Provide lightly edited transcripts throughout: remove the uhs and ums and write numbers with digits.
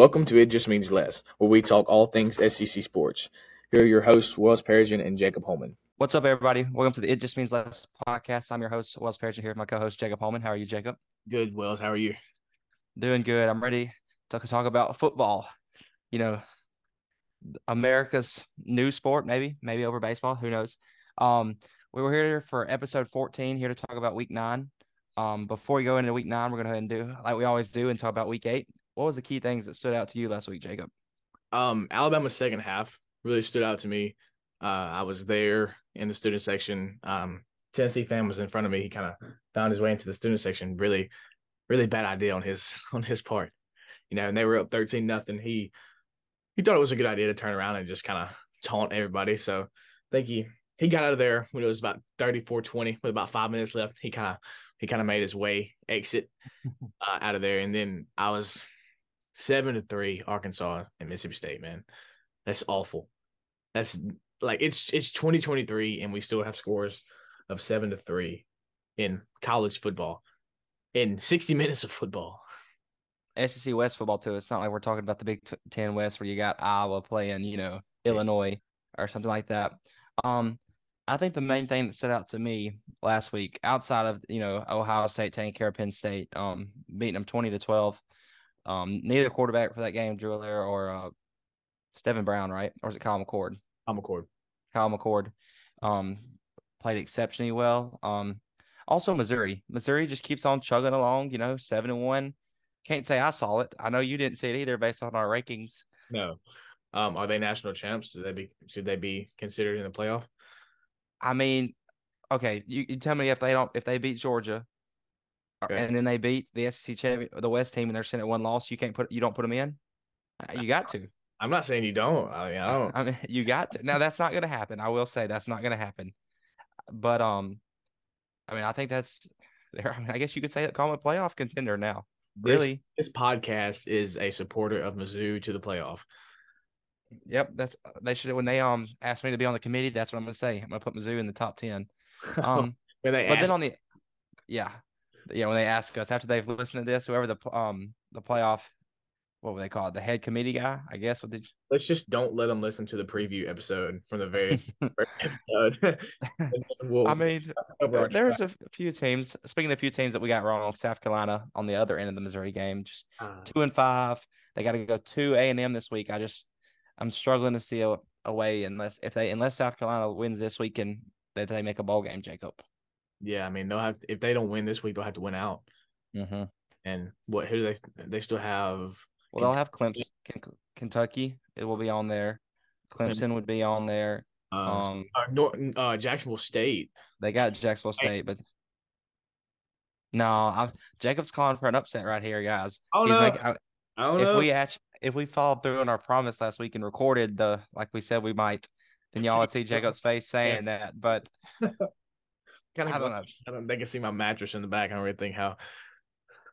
Welcome to It Just Means Less, where we talk all things SEC sports. Here are your hosts, Wells Perrigan and Jacob Holman. What's up, everybody? Welcome to the It Just Means Less podcast. I'm your host, Wells Perrigan, here with my co-host, Jacob Holman. How are you, Jacob? Good, Wells. How are you? Doing good. I'm ready to talk about football. You know, America's new sport, maybe over baseball. Who knows? We were here for episode 14, here to talk about week 9. Before we go into week 9, we're going to go ahead and do like we always do and talk about week 8. What was the key things that stood out to you last week, Jacob? Alabama's second half really stood out to me. I was there in the student section. Tennessee fan was in front of me. He kind of found his way into the student section. Really bad idea on his part, you know. And they were up 13-0. He thought it was a good idea to turn around and just kind of taunt everybody. So I think he got out of there when it was about 34-20 with about 5 minutes left. He kind of made his way out of there. And then I was 7-3 Arkansas and Mississippi State, man. That's awful. That's like, it's 2023 and we still have scores of 7-3 in college football in 60 minutes of football. SEC West football too. It's not like we're talking about the Big 10 West where you got Iowa playing, you know, Illinois or something like that. I think the main thing that stood out to me last week, outside of, you know, Ohio State taking care of Penn State, beating them 20-12, neither quarterback for that game, Drew Allaire or Steven Brown, right? Or is it Kyle McCord? Kyle McCord played exceptionally well. Also Missouri just keeps on chugging along, you know, 7-1. Can't say I saw it. I know you didn't see it either based on our rankings. No. Are they national champs? Should they be considered in the playoff? I mean, okay, you tell me if they beat Georgia, okay, and then they beat the SEC champion, the West team, and they're sitting at one loss, you don't put them in. You got to. I'm not saying you don't. I don't. I mean, you got to. Now that's not going to happen. I will say that's not going to happen. But I mean, I think that's there. I mean, I guess you could say that call a playoff contender now. Really, this podcast is a supporter of Mizzou to the playoff. Yep, they should. When they asked me to be on the committee, that's what I'm gonna say. I'm gonna put Mizzou in the top 10. When they ask us after they've listened to this, whoever the playoff, what were they called? The head committee guy, I guess. Let's just don't let them listen to the preview episode from the very first episode. I mean, there's a few teams. Speaking of a few teams that we got wrong, South Carolina on the other end of the Missouri game, just 2-5. They got to go to A&M this week. I'm struggling to see a way unless South Carolina wins this week and that they make a bowl game, Jacob. Yeah, I mean, if they don't win this week, they'll have to win out. Mm-hmm. And who do they still have? Well, they'll have Clemson, Kentucky. It will be on there. Clemson would be on there. Jacksonville State. They got Jacksonville State, but no, Jacob's calling for an upset right here, guys. I don't know. If we followed through on our promise last week and recorded like we said we might, then y'all would see Jacob's face saying that. But I can see my mattress in the back. I don't really think how.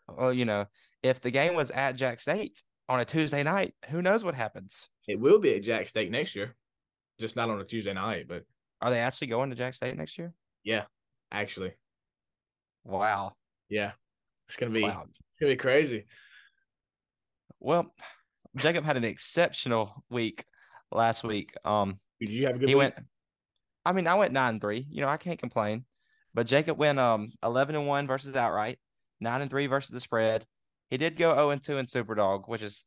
Well, you know, if the game was at Jack State on a Tuesday night, who knows what happens? It will be at Jack State next year, just not on a Tuesday night. But are they actually going to Jack State next year? Yeah, actually. Wow. Yeah, it's gonna be crazy. Well, Jacob had an exceptional week last week. Did you have a good week? I went 9-3. You know, I can't complain. But Jacob went 11-1 versus outright, 9-3 versus the spread. He did go 0-2 in Super-Dog, which is,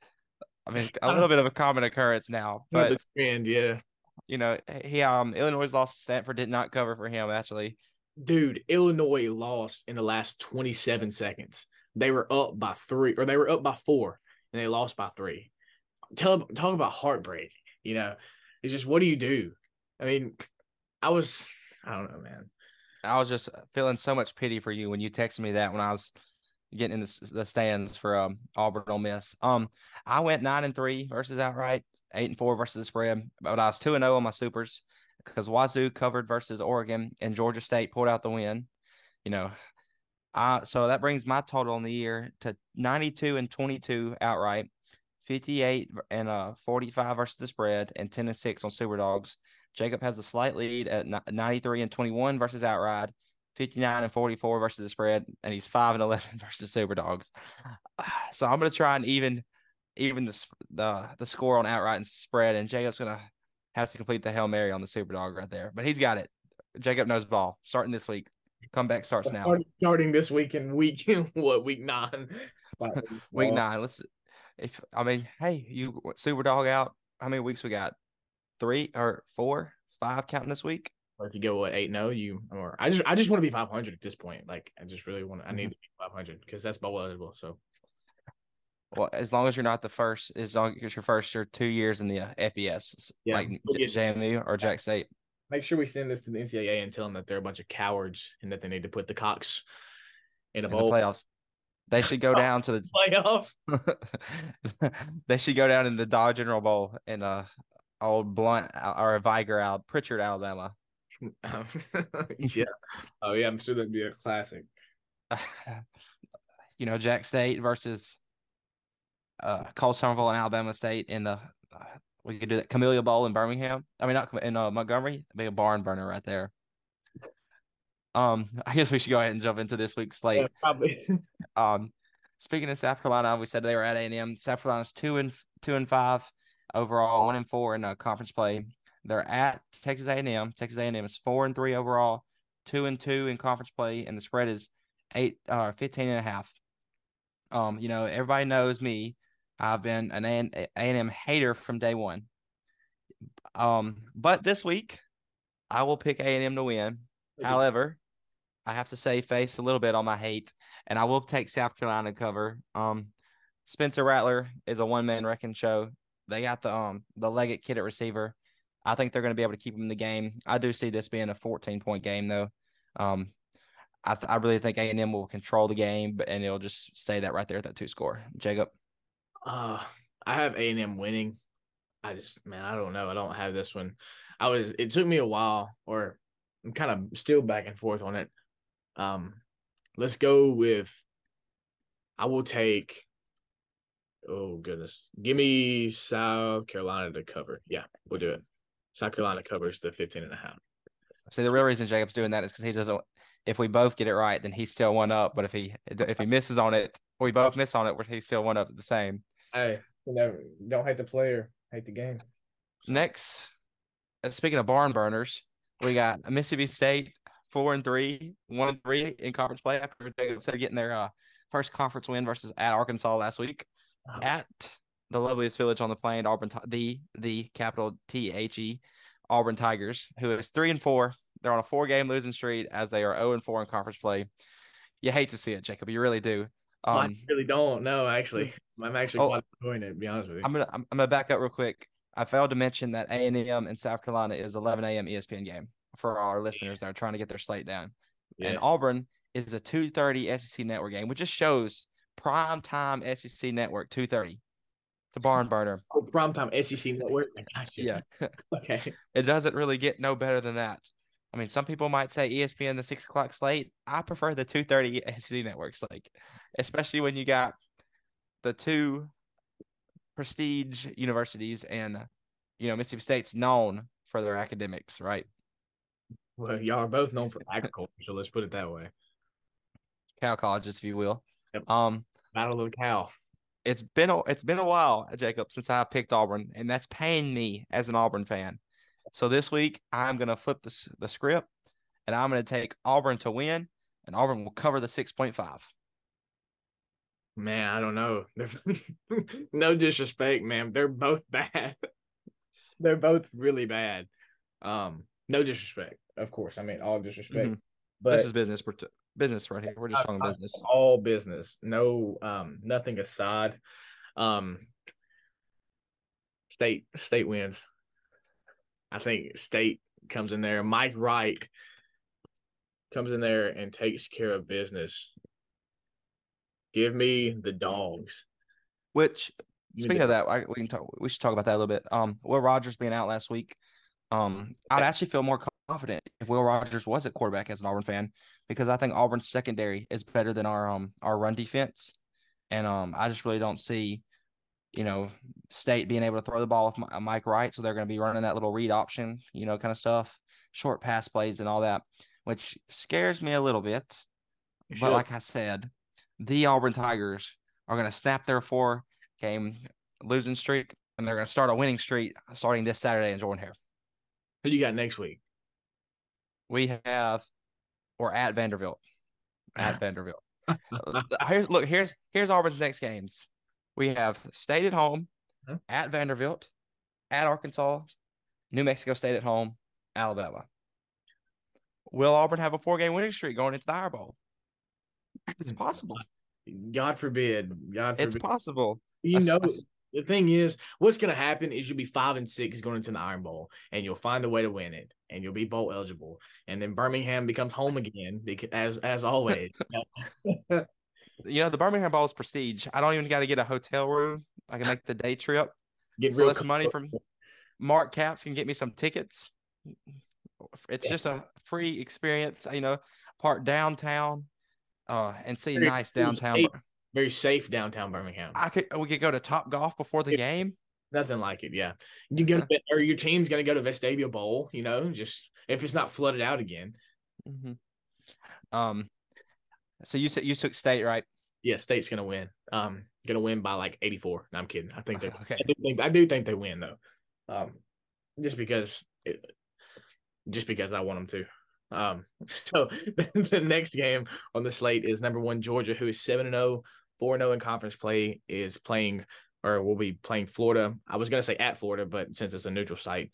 I mean, a little bit of a common occurrence now. But the trend, yeah. You know, he Illinois lost to Stanford, did not cover for him actually. Dude, Illinois lost in the last 27 seconds. They were up by 4, and they lost by 3. Talk about heartbreak, you know. It's just, what do you do? I mean, I don't know, man. I was just feeling so much pity for you when you texted me that when I was getting in the stands for Auburn Ole Miss. I went 9-3 versus outright, 8-4 versus the spread, but I was 2-0 on my supers because Wazoo covered versus Oregon and Georgia State pulled out the win, you know. So that brings my total on the year to 92-22 outright, 58-45 versus the spread, and 10-6 on Superdogs. Jacob has a slight lead at 93-21 versus outright, 59-44 versus the spread, and he's 5-11 versus Superdogs. So I'm gonna try and even even the score on outright and spread. And Jacob's going to have to complete the Hail Mary on the Super-Dog right there. But he's got it. Jacob knows ball. Starting this week. Comeback starts now. Starting this week in week nine. Week nine. You Super-Dog out. How many weeks we got? 3 or 4, 5 counting this week. Or if you go 8-0, I just want to be 500 at this point. Like I just really want to. I need to be 500 because that's bowl eligible. So, well, as long as you're not the first, as long as you're first, you're 2 years in the FBS, like JMU or Jack State. Make sure we send this to the NCAA and tell them that they're a bunch of cowards and that they need to put the Cox in a bowl. The playoffs. They should go down to the playoffs. They should go down in the Dollar General Bowl and old Blunt or Viger out, Pritchard, Alabama. Yeah. Oh, yeah. I'm sure that'd be a classic. Jack State versus Cole Somerville and Alabama State in the we could do that Camellia Bowl in Birmingham. I mean, not in Montgomery. That'd be a barn burner right there. I guess we should go ahead and jump into this week's slate. Yeah, probably. Speaking of South Carolina, we said they were at A&M. South Carolina's 2-5 overall, 1-4 in conference play. They're at Texas A&M. Texas A&M is 4-3 overall, 2-2 in conference play, and the spread is 15.5. Everybody knows me. I've been an A&M hater from day one. But this week, I will pick A&M to win. Okay. However, I have to save face a little bit on my hate, and I will take South Carolina to cover. Spencer Rattler is a one-man wrecking show. They got the Leggett kid at receiver. I think they're going to be able to keep him in the game. I do see this being a 14-point game, though. I really think A&M will control the game, and it'll just stay that right there at that 2-score. Jacob? I have A&M winning. I don't know. I don't have this one. It took me a while, or I'm kind of still back and forth on it. Let's go with give me South Carolina to cover. Yeah, we'll do it. South Carolina covers the 15.5. See, the real reason Jacob's doing that is because he doesn't. If we both get it right, then he's still one up. But if he misses on it, or we both miss on it, he's still one up the same. Hey, don't hate the player, hate the game. Next, speaking of barn burners, we got Mississippi State 4-3, 1-3 in conference play after getting their first conference win versus at Arkansas last week. At the loveliest village on the plain, Auburn, the capital THE, Auburn Tigers, who is 3-4. They're on a 4-game losing streak as they are 0-4 in conference play. You hate to see it, Jacob. You really do. I really don't. No, actually, I'm actually quite enjoying it. To be honest with you, I'm gonna back up real quick. I failed to mention that A&M in South Carolina is 11 a.m. ESPN game for our listeners that are trying to get their slate down. Yeah. And Auburn is a 2:30 SEC Network game, which just shows. Prime time SEC Network 2:30. It's a barn burner. Oh, prime time SEC Network. Yeah. Okay. It doesn't really get no better than that. I mean, some people might say ESPN the 6 o'clock slate. I prefer the 2:30 SEC Network slate, especially when you got the two prestige universities and Mississippi State's known for their academics, right? Well, y'all are both known for agriculture, so let's put it that way. Cow colleges, if you will. Yep. Battle of the Cow. It's been a while, Jacob, since I picked Auburn, and that's paying me as an Auburn fan. So this week I'm gonna flip the script, and I'm gonna take Auburn to win, and Auburn will cover the 6.5. Man, I don't know. No disrespect, man. They're both bad. They're both really bad. No disrespect, of course. I mean, all disrespect. Mm-hmm. But this is business right here. We're just talking business. All business. No, nothing aside. State wins. I think State comes in there. Mike Wright comes in there and takes care of business. Give me the dogs. Which, speaking of that, we should talk about that a little bit. Will Rogers being out last week. I'd actually feel more confident if Will Rogers was at quarterback as an Auburn fan, because I think Auburn's secondary is better than our run defense, and I just really don't see, State being able to throw the ball with Mike Wright, so they're going to be running that little read option, kind of stuff, short pass plays and all that, which scares me a little bit. But like I said, the Auburn Tigers are going to snap their 4-game losing streak, and they're going to start a winning streak starting this Saturday in Jordan-Hare. Who do you got next week? We're at Vanderbilt. At Vanderbilt. Here's Auburn's next games. We have State at home, at Vanderbilt, at Arkansas, New Mexico State at home, Alabama. Will Auburn have a 4-game winning streak going into the Iron Bowl? It's possible. God forbid. God forbid. It's possible. You know, the thing is, what's going to happen is you'll be 5-6 going into the Iron Bowl, and you'll find a way to win it, and you'll be bowl eligible, and then Birmingham becomes home again, because, as always. You know, the Birmingham Bowl is prestige. I don't even got to get a hotel room. I can make the day trip. Get so less money from Mark Capps can get me some tickets. It's just a free experience, you know, part downtown and see very, nice downtown. Very safe downtown Birmingham. We could go to Topgolf before the game. Nothing like it, yeah. You go to, or your team's going to go to Vestavia Bowl, you know, just if it's not flooded out again. Mm-hmm. So you took State, right? Yeah, State's going to win. Going to win by like 84. No, I'm kidding. I think they I do think they win though. Just because I want them to. So the next game on the slate is number 1 Georgia, who is 7-0, 4-0 in conference play, will be playing Florida. I was going to say at Florida, but since it's a neutral site,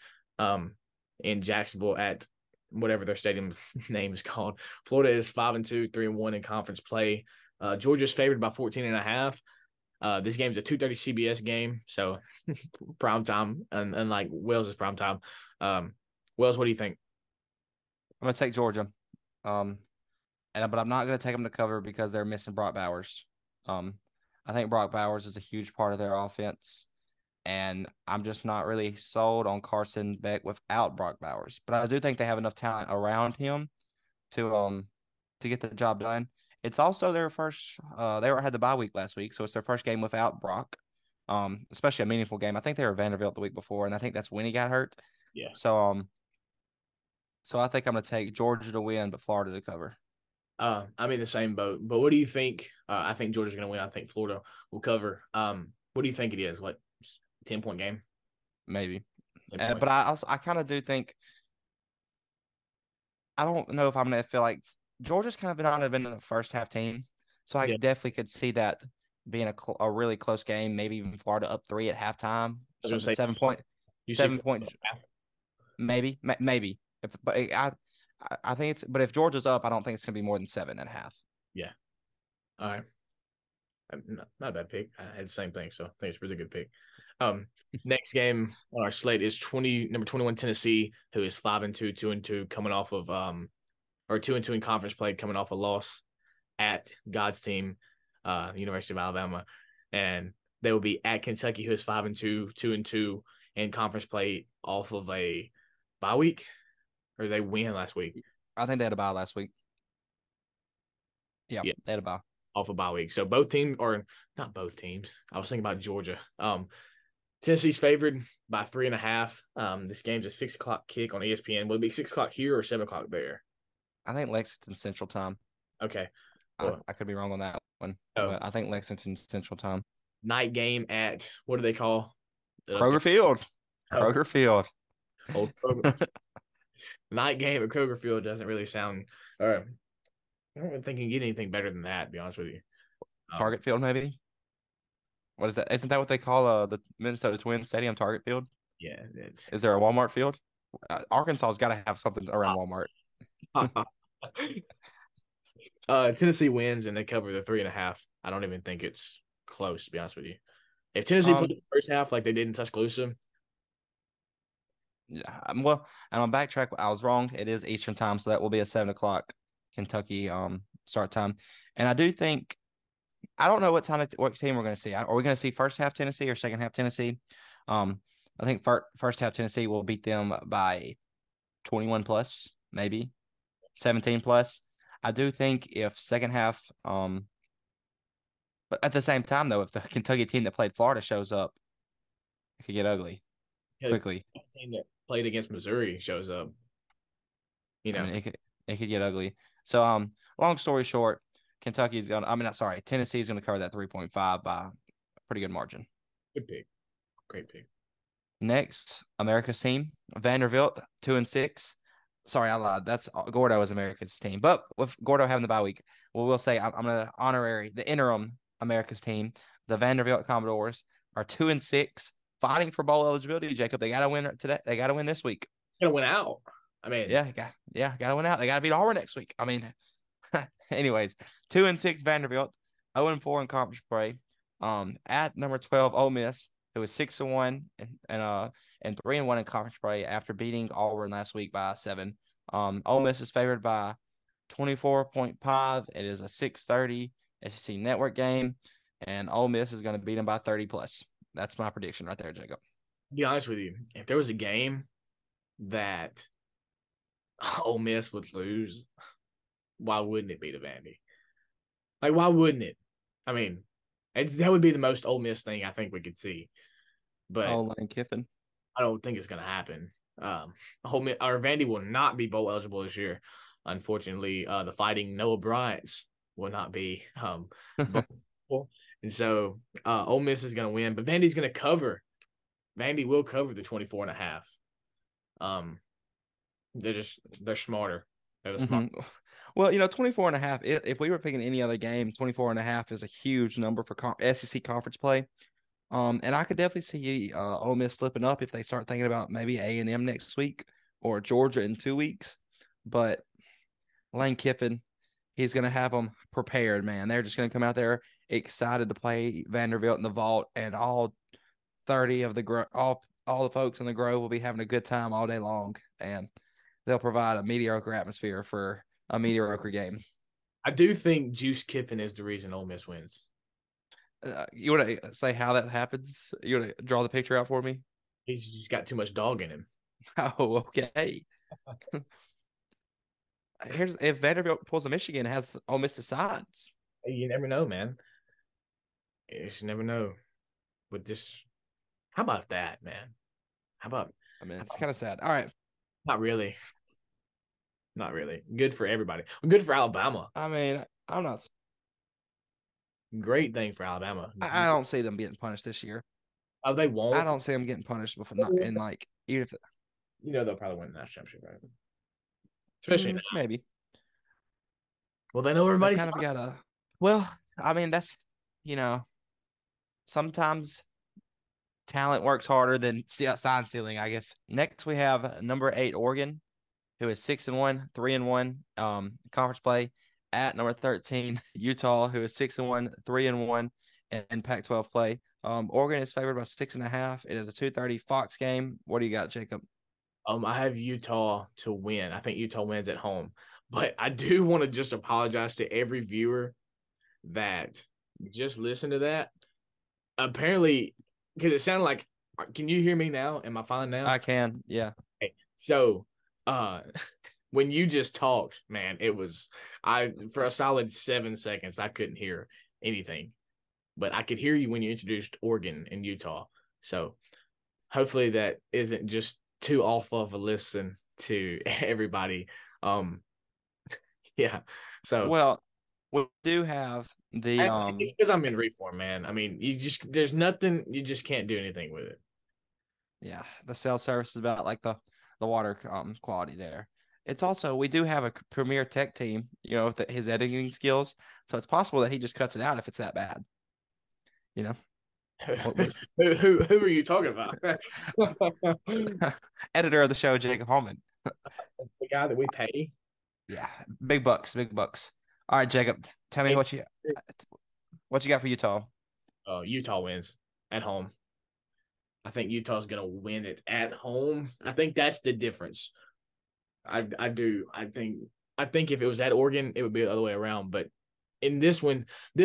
in Jacksonville at whatever their stadium name is called. Florida is 5-2, 3-1 in conference play. Georgia's favored by 14.5. This game's a 2:30 CBS game, so prime time, and like Wells is prime time. Wells, what do you think? I'm gonna take Georgia, but I'm not gonna take them to cover because they're missing Brock Bowers. I think Brock Bowers is a huge part of their offense, and I'm just not really sold on Carson Beck without Brock Bowers. But I do think they have enough talent around him to get the job done. It's also their first. They had the bye week last week, so it's their first game without Brock, especially a meaningful game. I think they were Vanderbilt the week before, and I think that's when he got hurt. Yeah. So I think I'm going to take Georgia to win, but Florida to cover. I'm in the same boat. But what do you think? I think Georgia's going to win. I think Florida will cover. What do you think it is? What, 10-point game? Maybe. But I kind of do think – I don't know if I'm going to feel like – Georgia's kind of not been in the first-half team. So I definitely could see that being a really close game, maybe even Florida up 3 at halftime. So 7-point – 7-point – maybe. But if Georgia's up, I don't think it's going to be more than 7.5. Yeah. All right. Not a bad pick. I had the same thing, so I think it's a really good pick. Next game on our slate is number 21 Tennessee, who is 5-2, 2-2 coming off of 2-2 in conference play, coming off a loss at God's team, University of Alabama, and they will be at Kentucky, who is 5-2, 2-2 in conference play off of a bye week. Or they win last week. I think they had a bye last week. Yeah, they had a bye. Off a bye week. So both teams – or not both teams. I was thinking about Georgia. Tennessee's favored by 3.5. This game's a 6 o'clock kick on ESPN. Will it be 6 o'clock here or 7 o'clock there? I think Lexington Central Time. Okay. Well, I could be wrong on that one. But I think Lexington Central Time. Night game at – what do they call? Kroger Field. Kroger Field. Old Kroger. Night game at Kroger Field doesn't really sound I don't think you can get anything better than that, to be honest with you. Target Field, maybe? What is that? Isn't that what they call the Minnesota Twins Stadium, Target Field? Yeah. Is there a Walmart Field? Arkansas's got to have something around Walmart. Tennessee wins, and they cover the 3.5. I don't even think it's close, to be honest with you. If Tennessee plays the first half like they did in Tuscaloosa, yeah, well, and on backtrack, I was wrong. It is Eastern time, so that will be a 7 o'clock Kentucky start time. And I do think – I don't know what team we're going to see. Are we going to see first-half Tennessee or second-half Tennessee? I think first-half Tennessee will beat them by 21-plus, maybe, 17-plus. I do think if second-half but at the same time, though, if the Kentucky team that played Florida shows up, it could get ugly quickly. The team that played against Missouri shows up, you know, I mean, it could get ugly. So, long story short, Tennessee's gonna cover that 3.5 by a pretty good margin. Good pick. Great pick. Next, America's team, Vanderbilt, 2-6. Sorry, I lied. That's Gordo is America's team. But with Gordo having the bye week, we'll say I'm going to honorary the interim America's team. The Vanderbilt Commodores are 2-6, fighting for bowl eligibility. Jacob, they got to win today. They got to win this week. Got to win out. I mean, got to win out. They got to beat Auburn next week. I mean, anyways, 2-6 Vanderbilt, 0-4 in conference play. At number 12, Ole Miss, who was 6-1 and 3-1 in conference play after beating Auburn last week by 7. Ole Miss is favored by 24.5. It is a 6:30 SEC Network game, and Ole Miss is going to beat them by 30+. That's my prediction right there, Jacob. To be honest with you, if there was a game that Ole Miss would lose, why wouldn't it be to Vandy? Like, why wouldn't it? I mean, that would be the most Ole Miss thing I think we could see. But Lane Kiffin, I don't think it's going to happen. Ole Miss, or Vandy will not be bowl eligible this year. Unfortunately, the Fighting Noah Bryants will not be bowl eligible. And so Ole Miss is going to win, but Vandy's going to cover. Vandy will cover the 24.5. They're smarter. Mm-hmm. Well, 24.5, if we were picking any other game, 24.5 is a huge number for SEC conference play. And I could definitely see Ole Miss slipping up if they start thinking about maybe A&M next week or Georgia in 2 weeks. But Lane Kiffin, he's going to have them prepared, man. They're just going to come out there excited to play Vanderbilt in the vault, and all 30 of the all the folks in the Grove will be having a good time all day long. And they'll provide a mediocre atmosphere for a mediocre game. I do think Juice Kiffin is the reason Ole Miss wins. You want to say how that happens? You want to draw the picture out for me? He's just got too much dog in him. Oh, okay. Here's if Vanderbilt pulls a Michigan, has Ole Miss the sides. You never know, man. You just never know. With this, how about that, man? How about? I mean, it's kind of sad. All right. Not really. Good for everybody. Good for Alabama. I mean, I'm not. Great thing for Alabama. I don't see them getting punished this year. Oh, they won't. I don't see them getting punished before not. And like, even if they'll probably win the national championship, right? Especially now. Maybe. Well, they know everybody's kind of got a. Well, I mean, that's sometimes. Talent works harder than sign stealing, I guess. Next, we have number 8 Oregon, who is 6-1, 3-1 conference play. At number 13 Utah, who is 6-1, 3-1 in Pac-12 play. Oregon is favored by 6.5. It is a 2:30 Fox game. What do you got, Jacob? I have Utah to win. I think Utah wins at home, but I do want to just apologize to every viewer that just listened to that. Apparently. Because it sounded like, can you hear me now? Am I fine now? I can, yeah. Okay. So, when you just talked, man, it was, for a solid 7 seconds, I couldn't hear anything. But I could hear you when you introduced Oregon and Utah. So, hopefully that isn't just too off of a listen to everybody. Yeah. So. Well. We do have the it's because I'm in reform, man. I mean, there's nothing, you just can't do anything with it. Yeah, the cell service is about like the water quality there. It's also, we do have a premier tech team, with his editing skills, so it's possible that he just cuts it out if it's that bad. Who are you talking about? Editor of the show, Jacob Holman, the guy that we pay. Yeah, big bucks. All right, Jacob, tell me what you got for Utah. Utah wins at home. I think Utah's going to win it at home. I think that's the difference. I do. I think if it was at Oregon, it would be the other way around. But in this one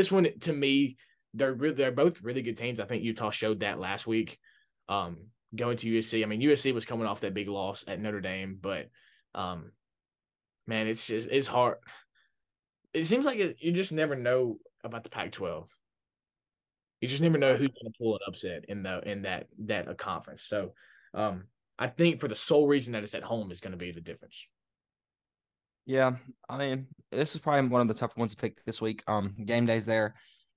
to me, they're both really good teams. I think Utah showed that last week. Going to USC. I mean, USC was coming off that big loss at Notre Dame, but man, it's hard. It seems like you just never know about the Pac-12. You just never know who's going to pull an upset in that conference. So, I think for the sole reason that it's at home is going to be the difference. Yeah, I mean, this is probably one of the tougher ones to pick this week. Game day's there,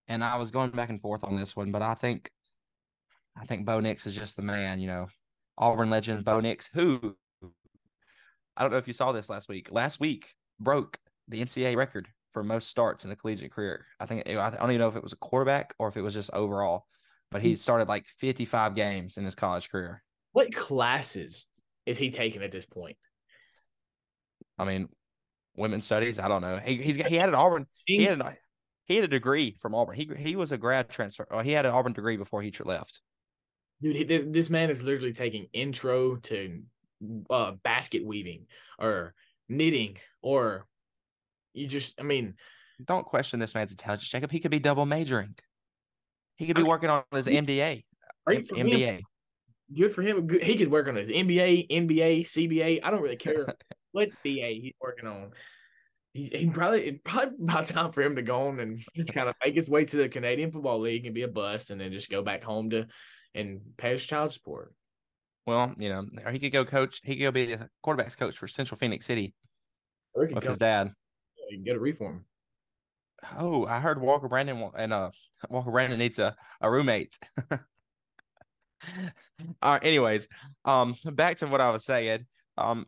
and I was going back and forth on this one, but I think I think Bo Nix is just the man, you know. Auburn legend Bo Nix, who, I don't know if you saw this last week broke the NCAA record for most starts in a collegiate career. I don't even know if it was a quarterback or if it was just overall, but he started like 55 games in his college career. What classes is he taking at this point? I mean, women's studies, I don't know. He had a degree from Auburn. He was a grad transfer. He had an Auburn degree before he left. Dude, this man is literally taking intro to basket weaving or knitting, or don't question this man's intelligence, Jacob. He could be double majoring. He could be working on his MBA. Great for MBA. Him. Good for him. He could work on his MBA, NBA, CBA. I don't really care what BA he's working on. It's probably about time for him to go on and just kind of make his way to the Canadian Football League and be a bust, and then just go back home and pay his child support. Well, you know, or he could go coach. He could go be a quarterback's coach for Central Phoenix City with his dad. You can get a reform. Oh, I heard Walker Brandon needs a roommate. All right. Anyways, back to what I was saying. Other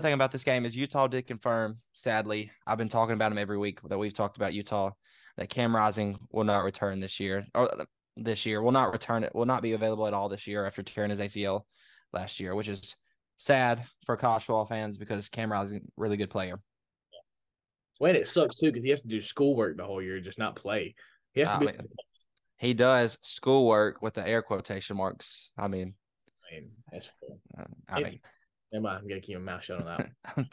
thing about this game is Utah did confirm, sadly, I've been talking about him every week that we've talked about Utah, that Cam Rising will not return this year. Will not be available at all this year after tearing his ACL last year, which is sad for college football fans because Cam Rising is a really good player. Well, and it sucks too because he has to do schoolwork the whole year, just not play. He has to be. He does schoolwork with the air quotation marks. I mean that's cool. I'm gonna keep my mouth shut on that one.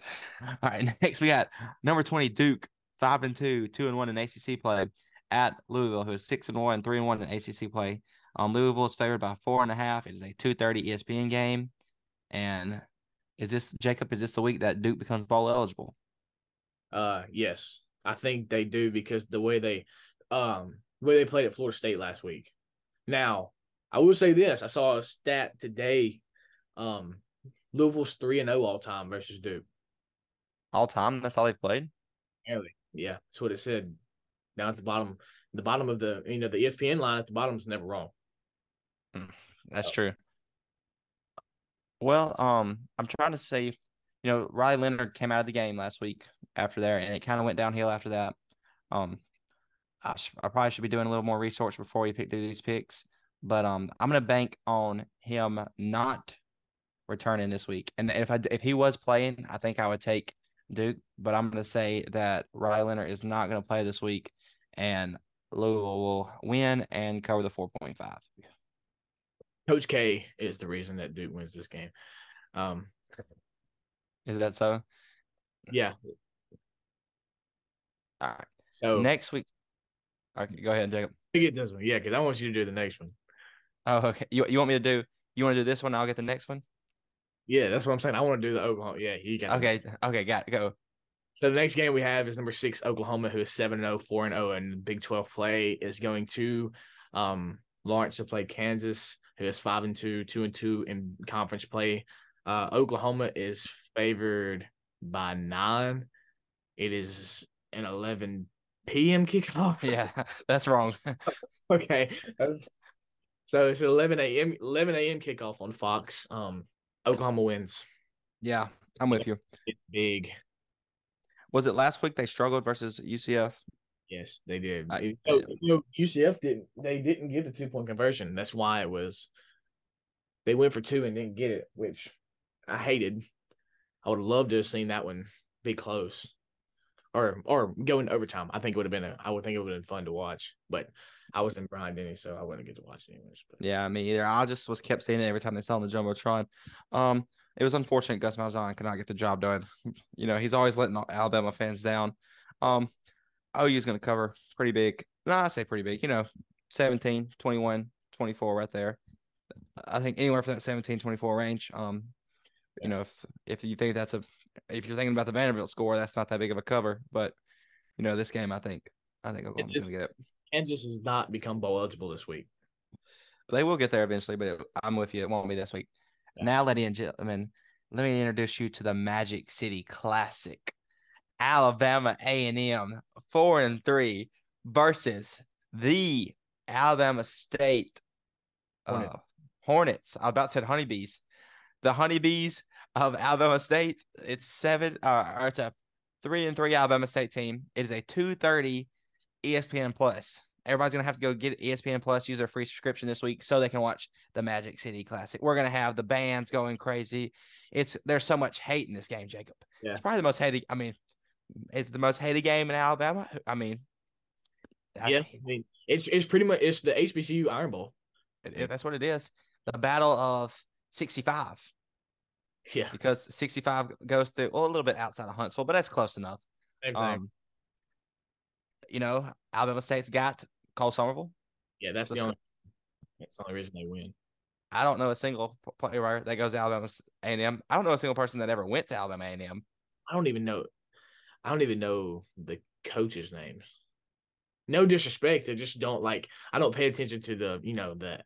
All right, next we got number 20 Duke, 5-2, 2-1 in ACC play at Louisville, who is 6-1, 3-1 in ACC play. Louisville is favored by 4.5. It is a 2:30 ESPN game. And is this the week that Duke becomes bowl eligible? Yes, I think they do because the way they played at Florida State last week. Now, I will say this: I saw a stat today. Louisville's 3-0 all time versus Duke. All time? That's all they played. Apparently, yeah, that's what it said. Down at the bottom of the the ESPN line at the bottom is never wrong. That's true. Well, I'm trying to say, Riley Leonard came out of the game last week after there, and it kind of went downhill after that. I probably should be doing a little more research before we pick through these picks, but I'm going to bank on him not returning this week. And if he was playing, I think I would take Duke, but I'm going to say that Riley Leonard is not going to play this week, and Louisville will win and cover the 4.5. Coach K is the reason that Duke wins this game. Is that so? Yeah. All right. So next week. Okay, go ahead, Jacob. You get this one, yeah, because I want you to do the next one. Oh, okay. You want to do this one? And I'll get the next one. Yeah, that's what I'm saying. I want to do the Oklahoma. Yeah, you got. Okay. Okay, got it. Go. So the next game we have is number 6 Oklahoma, who is 7-0, 4-0, and Big 12 play is going to Lawrence to play Kansas, who is 5-2, 2-2 in conference play. Oklahoma is favored by 9. It is an 11 p.m. kickoff. Yeah, that's wrong. Okay. So it's 11 a.m. kickoff on Fox. Oklahoma wins. Yeah, I'm with you. It's big. Was it last week they struggled versus UCF? Yes, they did. UCF didn't. They didn't get the 2-point conversion. That's why it was. They went for 2 and didn't get it, which I hated. I would have loved to have seen that one be close, or go into overtime. I think it would have been. I would think it would have been fun to watch, but I was in Brian Denny, so I wouldn't get to watch it anyways. But. Yeah, I mean, either I just was kept seeing it every time they saw the jumbotron. It was unfortunate Gus Malzahn could not get the job done. He's always letting Alabama fans down. OU's going to cover pretty big. No, I say pretty big. 17, 21, 24 right there. I think anywhere from that 17, 24 range. If you're thinking about the Vanderbilt score, that's not that big of a cover. But this game, I think Oklahoma's going to get it. Kansas has not become bowl eligible this week. They will get there eventually, but I'm with you. It won't be this week. Yeah. Now, ladies and gentlemen, let me introduce you to the Magic City Classic. Alabama A&M 4-3 versus the Alabama State Hornets. I about said honeybees. The honeybees of Alabama State. It's it's a 3-3 Alabama State team. It is a 2:30 ESPN Plus. Everybody's going to have to go get ESPN Plus, use their free subscription this week so they can watch the Magic City Classic. We're going to have the bands going crazy. There's so much hate in this game, Jacob. Yeah. It's probably the most hated. I mean, it's the most hated game in Alabama. It's pretty much it's the HBCU Iron Bowl. That's what it is. The battle of 65. Yeah. Because 65 goes through a little bit outside of Huntsville, but that's close enough. Same thing. You know, Alabama State's got Cole Somerville. Yeah, that's the only reason they win. I don't know a single player that goes to Alabama A&M. I don't know a single person that ever went to Alabama A&M. I don't even know the coaches' names. No disrespect. I just don't like – I don't pay attention to the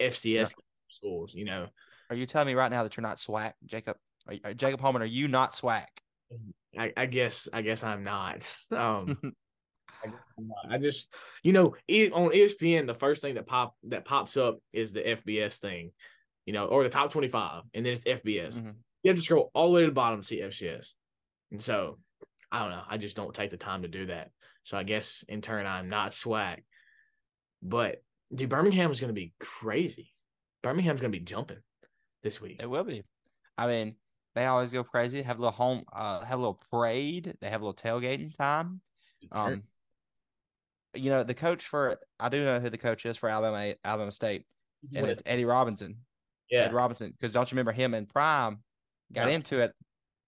FCS schools, Are you telling me right now that you're not SWAC, Jacob? Jacob Holman, are you not SWAC? I guess I'm not. I just, on ESPN, the first thing that pops up is the FBS thing, or the top 25, and then it's FBS. Mm-hmm. You have to scroll all the way to the bottom to see FCS. And so, I don't know. I just don't take the time to do that. So I guess in turn, I'm not swag. But dude, Birmingham is going to be crazy. Birmingham's going to be jumping this week. It will be. I mean, they always go crazy. Have a little parade. They have a little tailgating time. The coach I do know who the coach is for Alabama State, and it's Eddie Robinson. Yeah, Ed Robinson. Because don't you remember him and Prime got into it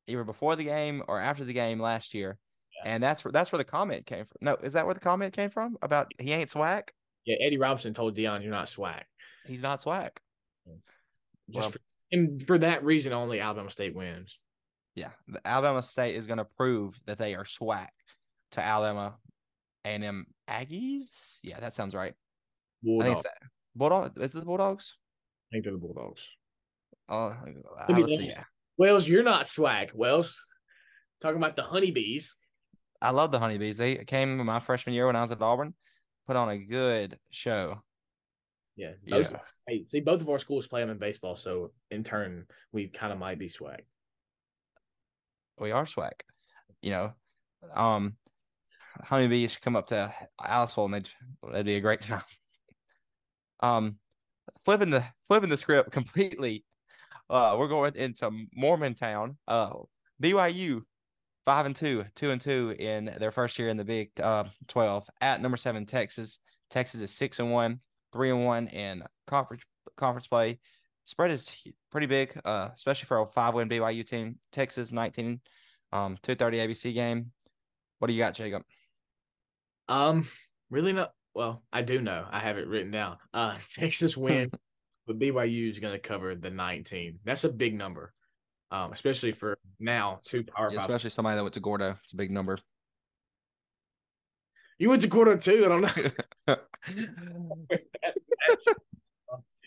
either before the game or after the game last year, and that's where the comment came from. No, is that where the comment came from about he ain't SWAC? Yeah, Eddie Robinson told Deion, "You're not SWAC." He's not SWAC. And for that reason only, Alabama State wins. Yeah. Alabama State is going to prove that they are SWAC to Alabama A&M Aggies. Yeah, that sounds right. Bulldogs. Is it the Bulldogs? I think they're the Bulldogs. Oh, let's see. Yeah. Wells, you're not SWAC. Wells, talking about the honeybees. I love the honeybees. They came my freshman year when I was at Auburn. Put on a good show. Yeah. Both of our schools play them in baseball, so in turn, we kind of might be swag. We are swag. Honeybees come up to Aliceville, and that'd be a great time. Flipping the script completely. We're going into Mormontown. BYU 5-2, 2-2 in their first year in the Big 12 at number 7 Texas. Texas is 6-1. 3-1 in conference play. Spread is pretty big, especially for a 5-win BYU team. Texas 19, 2:30 ABC game. What do you got, Jacob? Really not. Well, I do know. I have it written down. Texas win, but BYU is going to cover the 19. That's a big number, especially for now. Especially somebody that went to Gordo. It's a big number. You went to Gordo too. I don't know.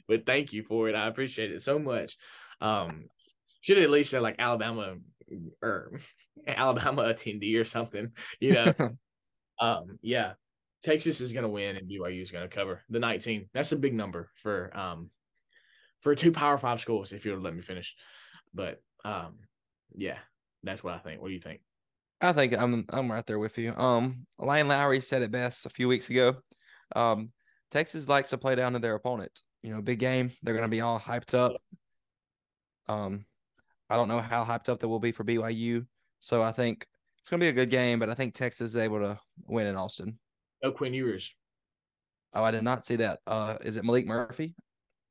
But thank you for it. I appreciate it so much. Should at least say like Alabama or Alabama attendee or something. Yeah. Texas is going to win and BYU is going to cover the 19. That's a big number for two Power 5 schools. If you would let me finish, but yeah, that's what I think. What do you think? I think I'm right there with you. Lane Lowry said it best a few weeks ago. Texas likes to play down to their opponent. Big game. They're going to be all hyped up. I don't know how hyped up they will be for BYU. So I think it's going to be a good game, but I think Texas is able to win in Austin. No Quinn Ewers. Oh, I did not see that. Is it Malik Murphy?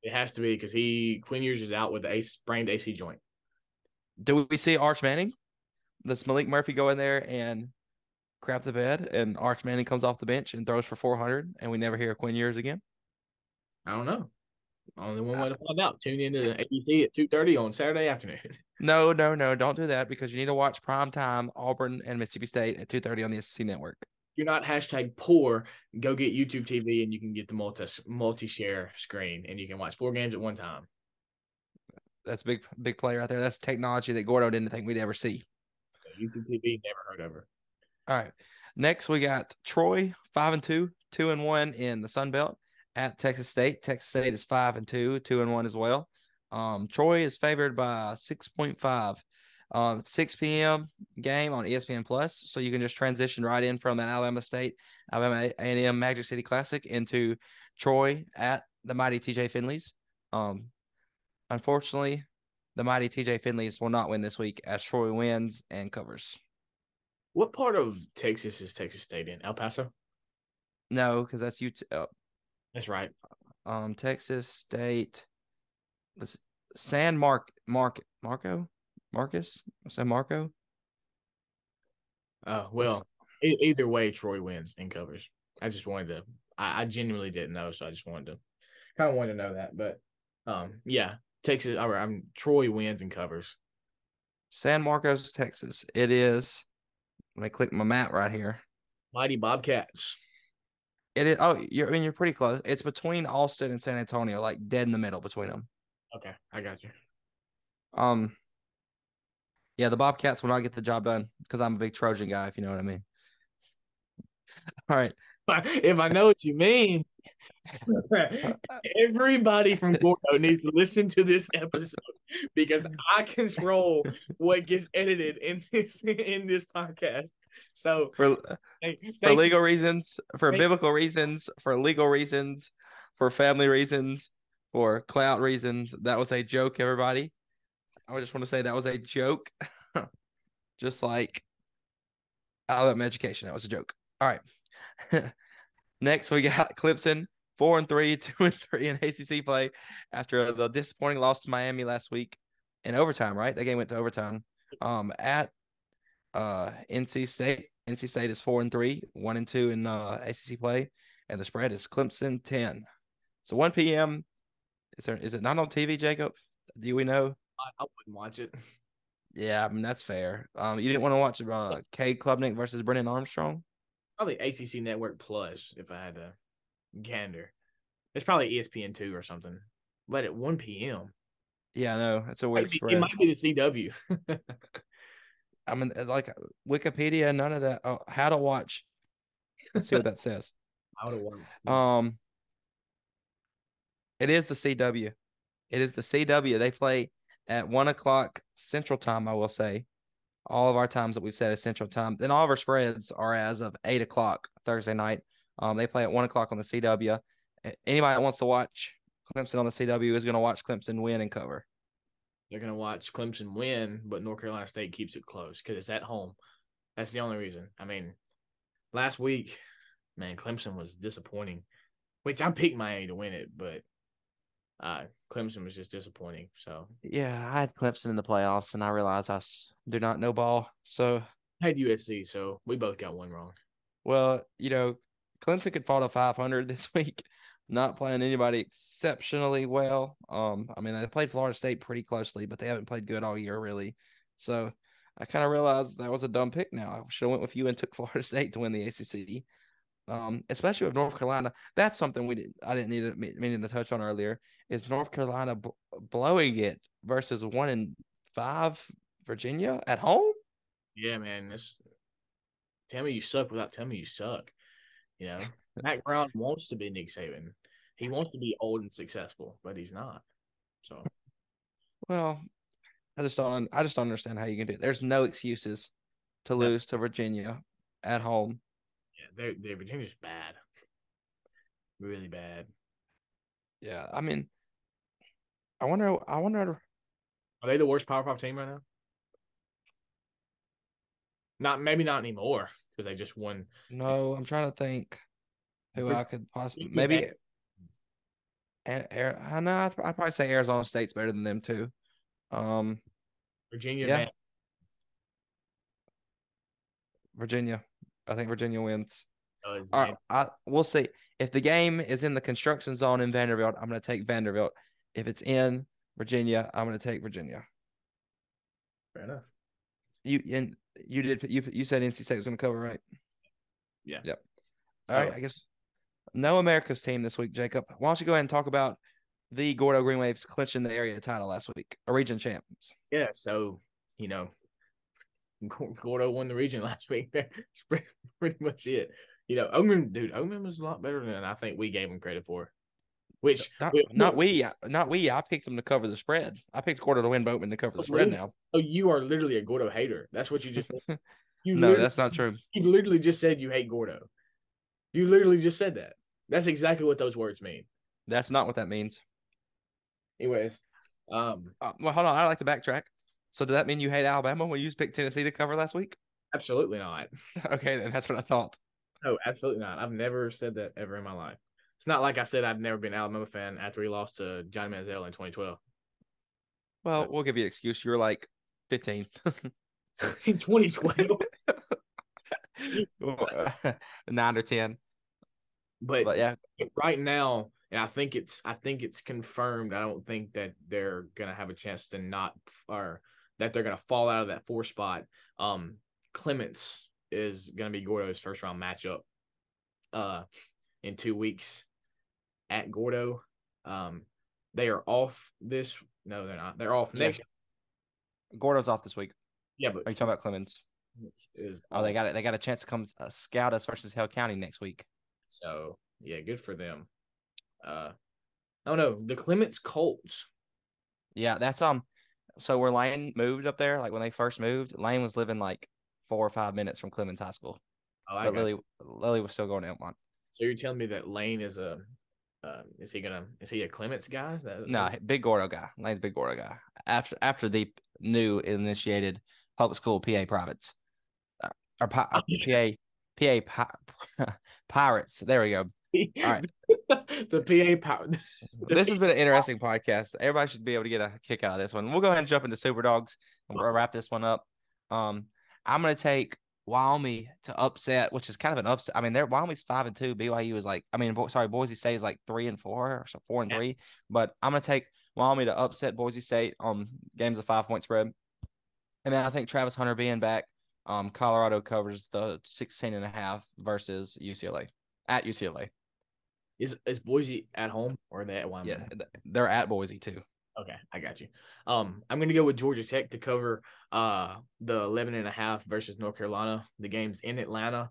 It has to be because Quinn Ewers is out with a sprained AC joint. Do we see Arch Manning? Does Malik Murphy go in there and crap the bed, and Arch Manning comes off the bench and throws for 400, and we never hear Quinn Ewers again? I don't know. Only one way to find out. Tune into the ABC at 2:30 on Saturday afternoon. No. Don't do that because you need to watch primetime Auburn and Mississippi State at 2:30 on the SEC Network. If you're not #poor, go get YouTube TV, and you can get the multi-share screen, and you can watch 4 games at one time. That's a big play right there. That's technology that Gordo didn't think we'd ever see. YouTube TV, never heard of her. All right. Next, we got Troy, 5-2, 2-1 in the Sun Belt at Texas State. Texas State is 5-2, 2-1 as well. Troy is favored by 6.5. 6 p.m. game on ESPN Plus, so you can just transition right in from the Alabama A&M Magic City Classic into Troy at the mighty TJ Finley's. Unfortunately, the mighty TJ Finley's will not win this week, as Troy wins and covers. What part of Texas is Texas State in? El Paso? No, because that's Utah. That's right. Texas State, San Marco? Well, either way, Troy wins and covers. I just wanted to – I genuinely didn't know, so I just wanted to – kind of wanted to know that. But, yeah, Texas – Troy wins and covers. San Marcos, Texas. It is – let me click my map right here. Mighty Bobcats. It is – oh, you're pretty close. It's between Austin and San Antonio, like dead in the middle between them. Okay, I got you. Yeah, the Bobcats will not get the job done because I'm a big Trojan guy, if you know what I mean. All right. If I know what you mean, everybody from Gordo needs to listen to this episode because I control what gets edited in this podcast. So for legal reasons, for biblical reasons, for legal reasons, for family reasons, for clout reasons, that was a joke, everybody. I just want to say that was a joke. Just like Alabama education. That was a joke. All right. Next, we got Clemson, 4-3, 2-3 in ACC play after the disappointing loss to Miami last week in overtime, right? That game went to overtime. At NC State. NC State is 4-3, 1-2 in ACC play, and the spread is Clemson 10. So 1 p.m. Is it not on TV, Jacob? Do we know? I wouldn't watch it. Yeah, I mean, that's fair. You didn't want to watch Cade Klubnik versus Brennan Armstrong? Probably ACC Network Plus, if I had to gander. It's probably ESPN 2 or something. But at 1 p.m. Yeah, I know. That's a weird spread. It might be the CW. I mean, like Wikipedia, none of that. Oh, how to watch. Let's see what that says. How to watch. It is the CW. It is the CW. They play at 1 o'clock Central Time, I will say. All of our times that we've said is Central Time. Then all of our spreads are as of 8 o'clock Thursday night. They play at 1 o'clock on the CW. Anybody that wants to watch Clemson on the CW is going to watch Clemson win and cover. They're going to watch Clemson win, but North Carolina State keeps it close because it's at home. That's the only reason. I mean, last week, man, Clemson was disappointing, which I picked Miami to win it, but Clemson was just disappointing. So yeah, I had Clemson in the playoffs, and I realized I do not know ball. So I had USC, so we both got one wrong. Well, you know, Clemson could fall to 500 this week, not playing anybody exceptionally well. I mean, they played Florida State pretty closely, but they haven't played good all year, really. So I kind of realized that was a dumb pick now. I should have went with you and took Florida State to win the ACC. Especially with North Carolina, that's something I didn't mean to touch on earlier. Is North Carolina blowing it versus 1-5 Virginia at home? Yeah, man. Tell me you suck without telling me you suck. You know, Matt Brown wants to be Nick Saban. He wants to be old and successful, but he's not. So, well, I just don't understand how you can do it. There's no excuses to lose to Virginia at home. Their Virginia's bad, really bad. Yeah, I mean, I wonder, are they the worst Power 5 team right now? Maybe not anymore because they just won. No, I'm trying to think who I could possibly maybe. I know I'd probably say Arizona State's better than them too. Virginia, yeah. Man. Virginia. I think Virginia wins. All right, we'll see. If the game is in the construction zone in Vanderbilt, I'm going to take Vanderbilt. If it's in Virginia, I'm going to take Virginia. Fair enough. You said NC State was going to cover, right? Yeah. Yep. All right, I guess no America's team this week, Jacob. Why don't you go ahead and talk about the Gordo Green Waves clinching the area title last week, a region champs? Yeah, so, you know, Gordo won the region last week. That's pretty much it. You know, Oman was a lot better than I think we gave him credit for. Which not we. I picked them to cover the spread. I picked Gordo to win Boatman to cover the spread now. Oh, you are literally a Gordo hater. That's what you just said. No, that's not true. You literally just said you hate Gordo. You literally just said that. That's exactly what those words mean. That's not what that means. Anyways. Well, hold on. I like to backtrack. So does that mean you hate Alabama when you picked Tennessee to cover last week? Absolutely not. Okay, then. That's what I thought. No, absolutely not. I've never said that ever in my life. It's not like I said I've never been an Alabama fan after he lost to Johnny Manziel in 2012. Well, we'll give you an excuse. You were like 15. In 2012? 9 or 10. But yeah, right now, and I think it's confirmed. I don't think that they're gonna have a chance to not, or that they're gonna fall out of that 4 spot. Clements is gonna be Gordo's first round matchup in 2 weeks at Gordo. They are off this. No, they're not. They're off next. Gordo's off this week. Yeah, but are you talking about Clements? They got a chance to come scout us versus Hale County next week. So yeah, good for them. Oh no, the Clements Colts. Yeah, that's so where Lane moved up there, like when they first moved, Lane was living like 4 or 5 minutes from Clements High School. Oh, I got you. Lily was still going to Elmont. So you're telling me that Lane is a Clements guy? No, big Gordo guy. Lane's big Gordo guy. After the new initiated public school PA privates. Or PA Pirates. There we go. All right. The PA Power. This has been an interesting podcast. Everybody should be able to get a kick out of this one. We'll go ahead and jump into Super-Dogs and we'll wrap this one up. I'm going to take Wyoming to upset, which is kind of an upset. I mean, Wyoming's 5-2. BYU is like, Boise State is like 3-4 or so 4-3. But I'm going to take Wyoming to upset Boise State on games of 5-point spread. And then I think Travis Hunter being back, Colorado covers the 16.5 versus UCLA at UCLA. Is Boise at home or are they at Wyoming? Yeah, they're at Boise too. Okay, I got you. I'm going to go with Georgia Tech to cover the 11.5 versus North Carolina. The game's in Atlanta.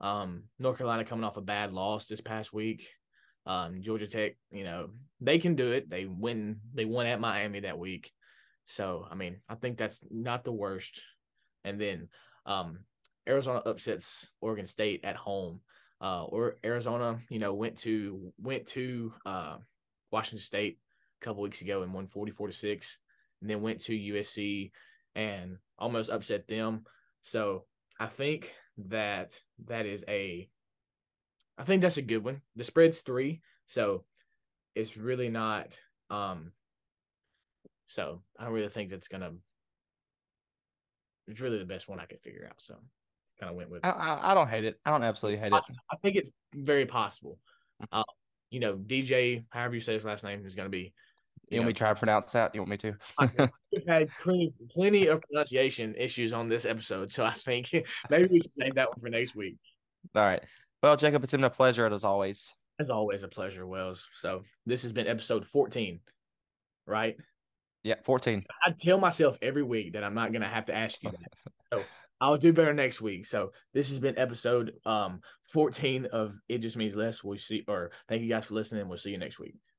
North Carolina coming off a bad loss this past week. Georgia Tech, they can do it. They won at Miami that week. So, I think that's not the worst. And then Arizona upsets Oregon State at home. Or Arizona, went to Washington State a couple weeks ago and won 44-6, and then went to USC and almost upset them. So I think that's a good one. The spread's 3, so it's really not. So I don't really think it's really the best one I could figure out. So. Kind of went with. I don't hate it. I don't absolutely hate it. I think it's very possible. DJ, however you say his last name, is going to be. You want me to try to pronounce that? You want me to? We've had plenty of pronunciation issues on this episode, so I think maybe we should save that one for next week. All right. Well, Jacob, it's been a pleasure as always. It's always a pleasure, Wells. So this has been episode 14, right? Yeah, 14. I tell myself every week that I'm not going to have to ask you that. So. I'll do better next week. So this has been episode 14 of It Just Means Less. Thank you guys for listening. We'll see you next week.